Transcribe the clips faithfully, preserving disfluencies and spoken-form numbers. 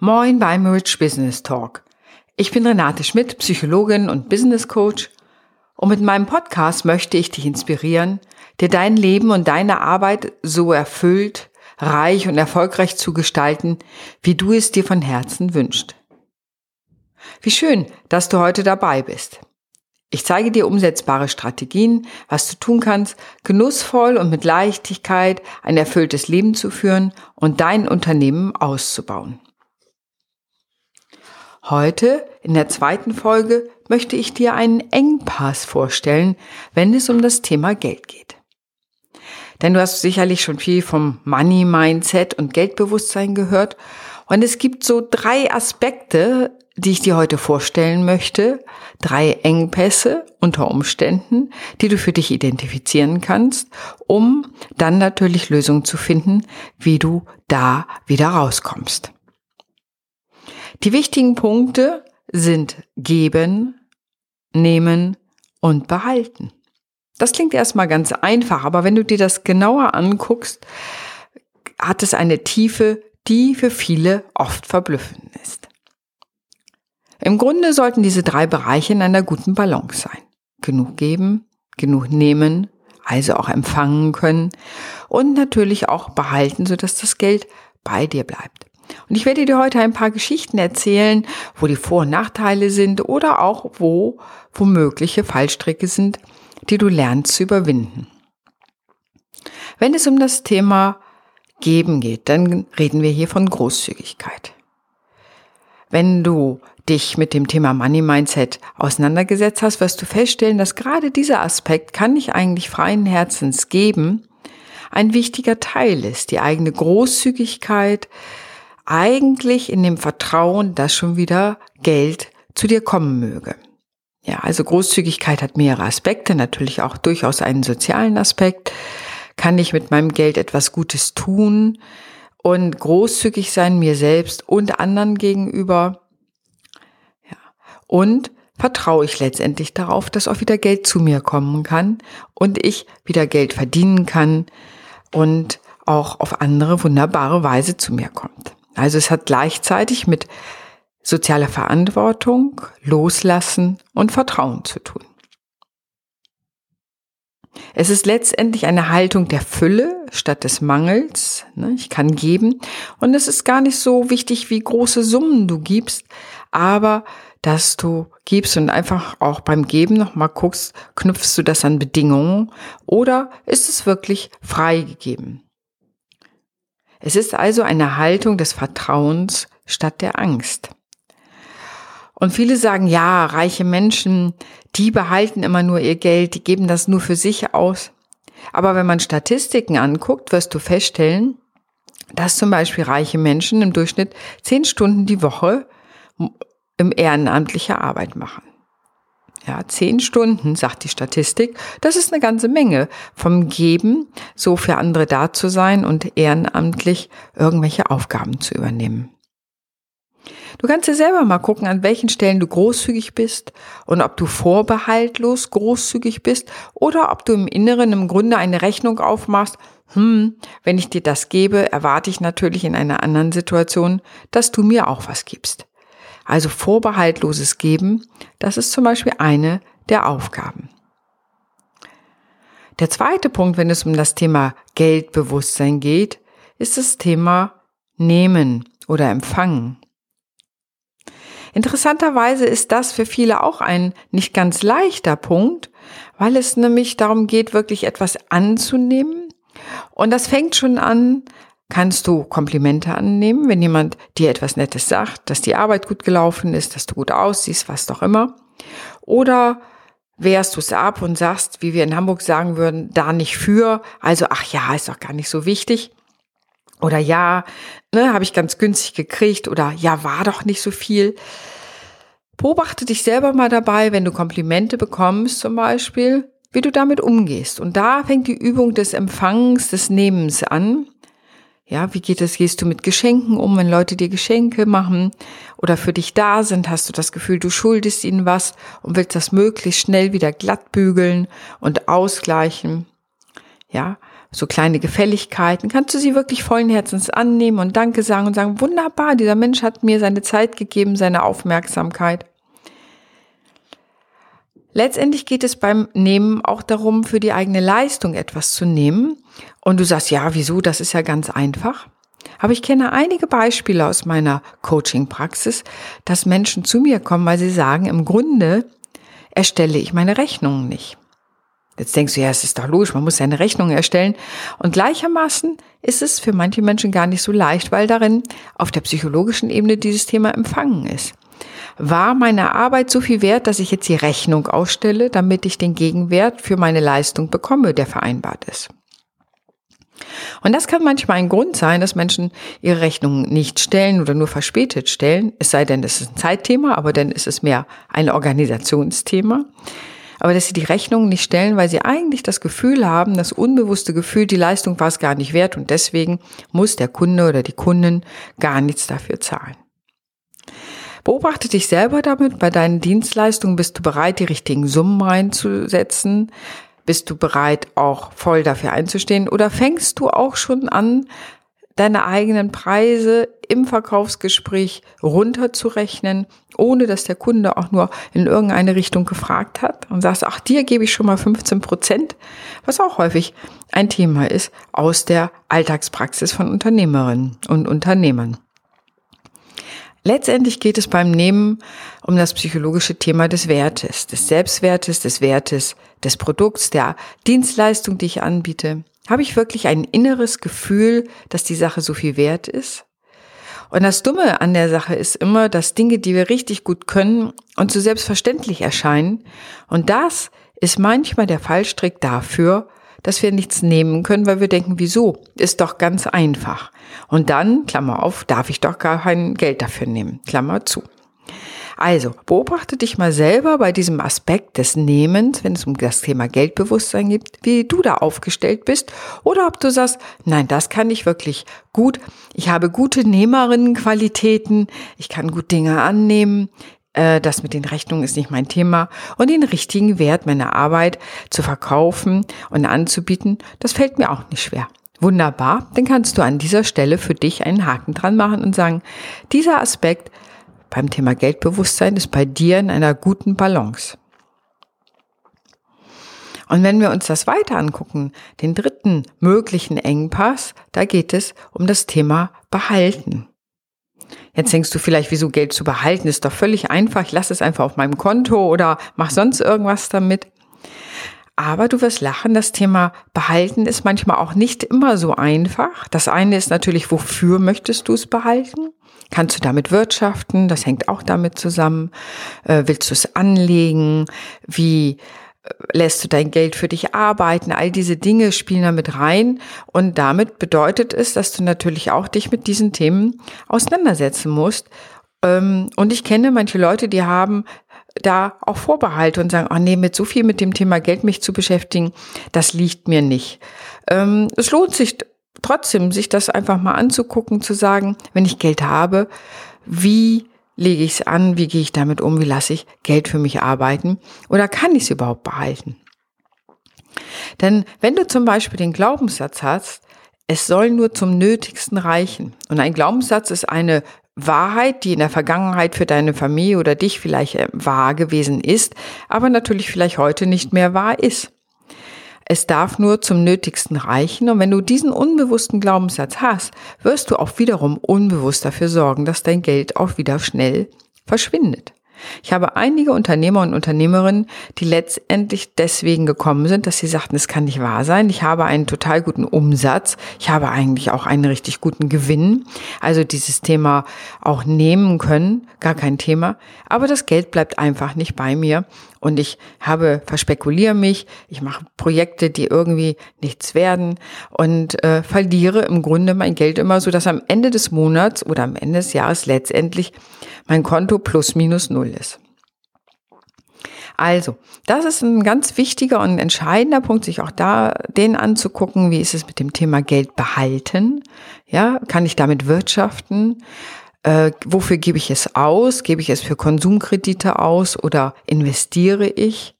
Moin beim Rich Business Talk. Ich bin Renate Schmidt, Psychologin und Business Coach, und mit meinem Podcast möchte ich dich inspirieren, dir dein Leben und deine Arbeit so erfüllt, reich und erfolgreich zu gestalten, wie du es dir von Herzen wünschst. Wie schön, dass du heute dabei bist. Ich zeige dir umsetzbare Strategien, was du tun kannst, genussvoll und mit Leichtigkeit ein erfülltes Leben zu führen und dein Unternehmen auszubauen. Heute, in der zweiten Folge, möchte ich dir einen Engpass vorstellen, wenn es um das Thema Geld geht. Denn du hast sicherlich schon viel vom Money-Mindset und Geldbewusstsein gehört. Und es gibt so drei Aspekte, die ich dir heute vorstellen möchte. Drei Engpässe unter Umständen, die du für dich identifizieren kannst, um dann natürlich Lösungen zu finden, wie du da wieder rauskommst. Die wichtigen Punkte sind geben, nehmen und behalten. Das klingt erstmal ganz einfach, aber wenn du dir das genauer anguckst, hat es eine Tiefe, die für viele oft verblüffend ist. Im Grunde sollten diese drei Bereiche in einer guten Balance sein. Genug geben, genug nehmen, also auch empfangen können und natürlich auch behalten, sodass das Geld bei dir bleibt. Und ich werde dir heute ein paar Geschichten erzählen, wo die Vor- und Nachteile sind oder auch wo womögliche Fallstricke sind, die du lernst zu überwinden. Wenn es um das Thema Geben geht, dann reden wir hier von Großzügigkeit. Wenn du dich mit dem Thema Money Mindset auseinandergesetzt hast, wirst du feststellen, dass gerade dieser Aspekt, kann ich eigentlich freien Herzens geben, ein wichtiger Teil ist, die eigene Großzügigkeit, eigentlich in dem Vertrauen, dass schon wieder Geld zu dir kommen möge. Ja, also Großzügigkeit hat mehrere Aspekte, natürlich auch durchaus einen sozialen Aspekt. Kann ich mit meinem Geld etwas Gutes tun und großzügig sein mir selbst und anderen gegenüber? Ja. Und vertraue ich letztendlich darauf, dass auch wieder Geld zu mir kommen kann und ich wieder Geld verdienen kann und auch auf andere wunderbare Weise zu mir kommt. Also es hat gleichzeitig mit sozialer Verantwortung, Loslassen und Vertrauen zu tun. Es ist letztendlich eine Haltung der Fülle statt des Mangels. Ich kann geben und es ist gar nicht so wichtig, wie große Summen du gibst, aber dass du gibst und einfach auch beim Geben nochmal guckst, knüpfst du das an Bedingungen oder ist es wirklich freigegeben? Es ist also eine Haltung des Vertrauens statt der Angst. Und viele sagen, ja, reiche Menschen, die behalten immer nur ihr Geld, die geben das nur für sich aus. Aber wenn man Statistiken anguckt, wirst du feststellen, dass zum Beispiel reiche Menschen im Durchschnitt zehn Stunden die Woche in ehrenamtlicher Arbeit machen. Ja, zehn Stunden, sagt die Statistik, das ist eine ganze Menge vom Geben, so für andere da zu sein und ehrenamtlich irgendwelche Aufgaben zu übernehmen. Du kannst dir selber mal gucken, an welchen Stellen du großzügig bist und ob du vorbehaltlos großzügig bist oder ob du im Inneren im Grunde eine Rechnung aufmachst, hm, wenn ich dir das gebe, erwarte ich natürlich in einer anderen Situation, dass du mir auch was gibst. Also vorbehaltloses Geben, das ist zum Beispiel eine der Aufgaben. Der zweite Punkt, wenn es um das Thema Geldbewusstsein geht, ist das Thema Nehmen oder Empfangen. Interessanterweise ist das für viele auch ein nicht ganz leichter Punkt, weil es nämlich darum geht, wirklich etwas anzunehmen. Und das fängt schon an, kannst du Komplimente annehmen, wenn jemand dir etwas Nettes sagt, dass die Arbeit gut gelaufen ist, dass du gut aussiehst, was doch immer. Oder wehrst du es ab und sagst, wie wir in Hamburg sagen würden, da nicht für, also ach ja, ist doch gar nicht so wichtig. Oder ja, ne, habe ich ganz günstig gekriegt oder ja, war doch nicht so viel. Beobachte dich selber mal dabei, wenn du Komplimente bekommst zum Beispiel, wie du damit umgehst. Und da fängt die Übung des Empfangens, des Nehmens an. Ja, wie geht es? Gehst du mit Geschenken um, wenn Leute dir Geschenke machen oder für dich da sind, hast du das Gefühl, du schuldest ihnen was und willst das möglichst schnell wieder glatt bügeln und ausgleichen. Ja, so kleine Gefälligkeiten, kannst du sie wirklich vollen Herzens annehmen und Danke sagen und sagen, wunderbar, dieser Mensch hat mir seine Zeit gegeben, seine Aufmerksamkeit. Letztendlich geht es beim Nehmen auch darum, für die eigene Leistung etwas zu nehmen. Und du sagst, ja, wieso, das ist ja ganz einfach. Aber ich kenne einige Beispiele aus meiner Coaching-Praxis, dass Menschen zu mir kommen, weil sie sagen, im Grunde erstelle ich meine Rechnungen nicht. Jetzt denkst du, ja, es ist doch logisch, man muss seine Rechnung erstellen. Und gleichermaßen ist es für manche Menschen gar nicht so leicht, weil darin auf der psychologischen Ebene dieses Thema empfangen ist. War meine Arbeit so viel wert, dass ich jetzt die Rechnung ausstelle, damit ich den Gegenwert für meine Leistung bekomme, der vereinbart ist? Und das kann manchmal ein Grund sein, dass Menschen ihre Rechnungen nicht stellen oder nur verspätet stellen. Es sei denn, es ist ein Zeitthema, aber dann ist es mehr ein Organisationsthema. Aber dass sie die Rechnungen nicht stellen, weil sie eigentlich das Gefühl haben, das unbewusste Gefühl, die Leistung war es gar nicht wert und deswegen muss der Kunde oder die Kundin gar nichts dafür zahlen. Beobachte dich selber damit. Bei deinen Dienstleistungen bist du bereit, die richtigen Summen reinzusetzen. Bist du bereit, auch voll dafür einzustehen? Oder fängst du auch schon an, deine eigenen Preise im Verkaufsgespräch runterzurechnen, ohne dass der Kunde auch nur in irgendeine Richtung gefragt hat? Und sagst, ach, dir gebe ich schon mal fünfzehn Prozent, was auch häufig ein Thema ist aus der Alltagspraxis von Unternehmerinnen und Unternehmern. Letztendlich geht es beim Nehmen um das psychologische Thema des Wertes, des Selbstwertes, des Wertes, des Produkts, der Dienstleistung, die ich anbiete. Habe ich wirklich ein inneres Gefühl, dass die Sache so viel wert ist? Und das Dumme an der Sache ist immer, dass Dinge, die wir richtig gut können, uns so selbstverständlich erscheinen. Und das ist manchmal der Fallstrick dafür, dass wir nichts nehmen können, weil wir denken, wieso? Ist doch ganz einfach. Und dann, Klammer auf, darf ich doch gar kein Geld dafür nehmen, Klammer zu. Also, beobachte dich mal selber bei diesem Aspekt des Nehmens, wenn es um das Thema Geldbewusstsein geht, wie du da aufgestellt bist oder ob du sagst, nein, das kann ich wirklich gut, ich habe gute Nehmerinnenqualitäten, ich kann gut Dinge annehmen, das mit den Rechnungen ist nicht mein Thema und den richtigen Wert meiner Arbeit zu verkaufen und anzubieten, das fällt mir auch nicht schwer. Wunderbar, dann kannst du an dieser Stelle für dich einen Haken dran machen und sagen, dieser Aspekt beim Thema Geldbewusstsein ist bei dir in einer guten Balance. Und wenn wir uns das weiter angucken, den dritten möglichen Engpass, da geht es um das Thema Behalten. Jetzt denkst du vielleicht, wieso Geld zu behalten, ist doch völlig einfach, ich lasse es einfach auf meinem Konto oder mach sonst irgendwas damit. Aber du wirst lachen, das Thema Behalten ist manchmal auch nicht immer so einfach. Das eine ist natürlich, wofür möchtest du es behalten? Kannst du damit wirtschaften? Das hängt auch damit zusammen. Äh, willst du es anlegen? Wie lässt du dein Geld für dich arbeiten? All diese Dinge spielen damit rein. Und damit bedeutet es, dass du natürlich auch dich mit diesen Themen auseinandersetzen musst. Ähm, und ich kenne manche Leute, die haben da auch Vorbehalte und sagen, oh nee, mit so viel mit dem Thema Geld mich zu beschäftigen, das liegt mir nicht. Ähm, es lohnt sich trotzdem, sich das einfach mal anzugucken, zu sagen, wenn ich Geld habe, wie lege ich es an, wie gehe ich damit um, wie lasse ich Geld für mich arbeiten oder kann ich es überhaupt behalten? Denn wenn du zum Beispiel den Glaubenssatz hast, es soll nur zum Nötigsten reichen und ein Glaubenssatz ist eine Wahrheit, die in der Vergangenheit für deine Familie oder dich vielleicht wahr gewesen ist, aber natürlich vielleicht heute nicht mehr wahr ist. Es darf nur zum Nötigsten reichen und wenn du diesen unbewussten Glaubenssatz hast, wirst du auch wiederum unbewusst dafür sorgen, dass dein Geld auch wieder schnell verschwindet. Ich habe einige Unternehmer und Unternehmerinnen, die letztendlich deswegen gekommen sind, dass sie sagten, es kann nicht wahr sein, ich habe einen total guten Umsatz, ich habe eigentlich auch einen richtig guten Gewinn, also dieses Thema auch nehmen können, gar kein Thema, aber das Geld bleibt einfach nicht bei mir und ich habe, verspekuliere mich, ich mache Projekte, die irgendwie nichts werden und äh, verliere im Grunde mein Geld immer so, dass am Ende des Monats oder am Ende des Jahres letztendlich mein Konto plus minus null ist. Also, das ist ein ganz wichtiger und entscheidender Punkt, sich auch da den anzugucken, wie ist es mit dem Thema Geld behalten? Ja, kann ich damit wirtschaften? Äh, wofür gebe ich es aus? Gebe ich es für Konsumkredite aus oder investiere ich?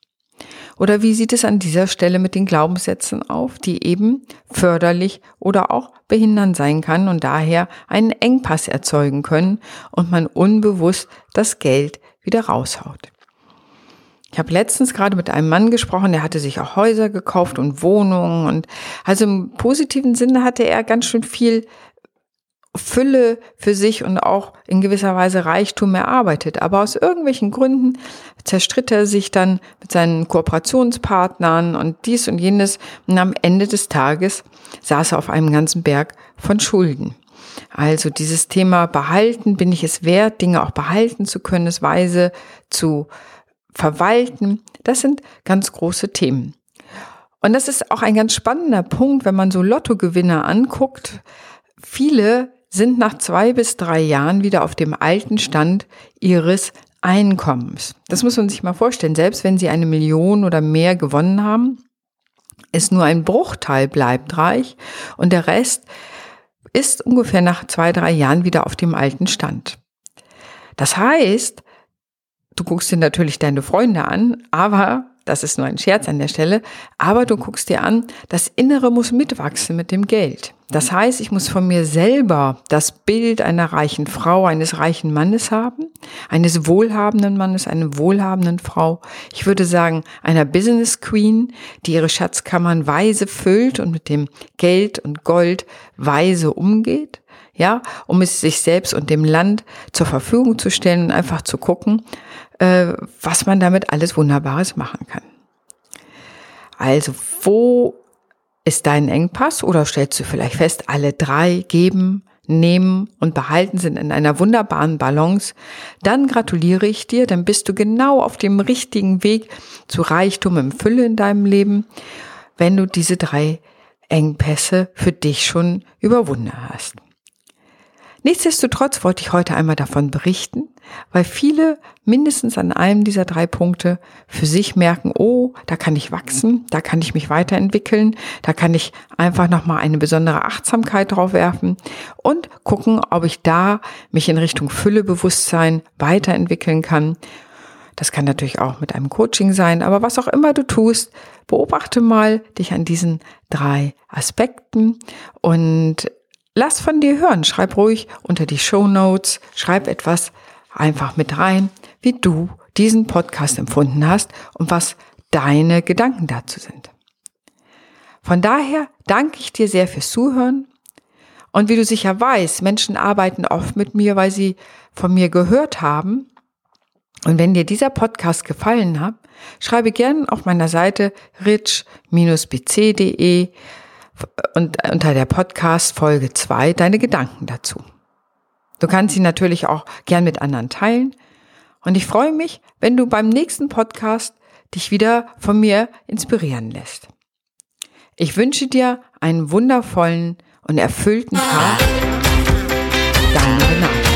Oder wie sieht es an dieser Stelle mit den Glaubenssätzen auf, die eben förderlich oder auch behindernd sein kann und daher einen Engpass erzeugen können und man unbewusst das Geld wieder raushaut? Ich habe letztens gerade mit einem Mann gesprochen, der hatte sich auch Häuser gekauft und Wohnungen, und also im positiven Sinne hatte er ganz schön viel Fülle für sich und auch in gewisser Weise Reichtum erarbeitet. Aber aus irgendwelchen Gründen zerstritt er sich dann mit seinen Kooperationspartnern und dies und jenes, und am Ende des Tages saß er auf einem ganzen Berg von Schulden. Also dieses Thema behalten, bin ich es wert, Dinge auch behalten zu können, es weise zu verwalten, das sind ganz große Themen. Und das ist auch ein ganz spannender Punkt, wenn man so Lottogewinner anguckt. Viele sind nach zwei bis drei Jahren wieder auf dem alten Stand ihres Einkommens. Das muss man sich mal vorstellen. Selbst wenn sie eine Million oder mehr gewonnen haben, ist nur ein Bruchteil bleibt reich und der Rest ist ungefähr nach zwei, drei Jahren wieder auf dem alten Stand. Das heißt, du guckst dir natürlich deine Freunde an, aber das ist nur ein Scherz an der Stelle, aber du guckst dir an, das Innere muss mitwachsen mit dem Geld. Das heißt, ich muss von mir selber das Bild einer reichen Frau, eines reichen Mannes haben, eines wohlhabenden Mannes, einer wohlhabenden Frau. Ich würde sagen, einer Business Queen, die ihre Schatzkammern weise füllt und mit dem Geld und Gold weise umgeht, ja, um es sich selbst und dem Land zur Verfügung zu stellen und einfach zu gucken, äh, was man damit alles Wunderbares machen kann. Also, wo ist dein Engpass, oder stellst du vielleicht fest, alle drei geben, nehmen und behalten sind in einer wunderbaren Balance? Dann gratuliere ich dir, dann bist du genau auf dem richtigen Weg zu Reichtum und Fülle in deinem Leben, wenn du diese drei Engpässe für dich schon überwunden hast. Nichtsdestotrotz wollte ich heute einmal davon berichten, weil viele mindestens an einem dieser drei Punkte für sich merken, oh, da kann ich wachsen, da kann ich mich weiterentwickeln, da kann ich einfach nochmal eine besondere Achtsamkeit drauf werfen und gucken, ob ich da mich in Richtung Füllebewusstsein weiterentwickeln kann. Das kann natürlich auch mit einem Coaching sein, aber was auch immer du tust, beobachte mal dich an diesen drei Aspekten und lass von dir hören, schreib ruhig unter die Shownotes, schreib etwas einfach mit rein, wie du diesen Podcast empfunden hast und was deine Gedanken dazu sind. Von daher danke ich dir sehr fürs Zuhören. Und wie du sicher weißt, Menschen arbeiten oft mit mir, weil sie von mir gehört haben. Und wenn dir dieser Podcast gefallen hat, schreibe gerne auf meiner Seite rich dash b c punkt d e und unter der Podcast-Folge zwei deine Gedanken dazu. Du kannst sie natürlich auch gern mit anderen teilen. Und ich freue mich, wenn du beim nächsten Podcast dich wieder von mir inspirieren lässt. Ich wünsche dir einen wundervollen und erfüllten Tag. Deine Renate.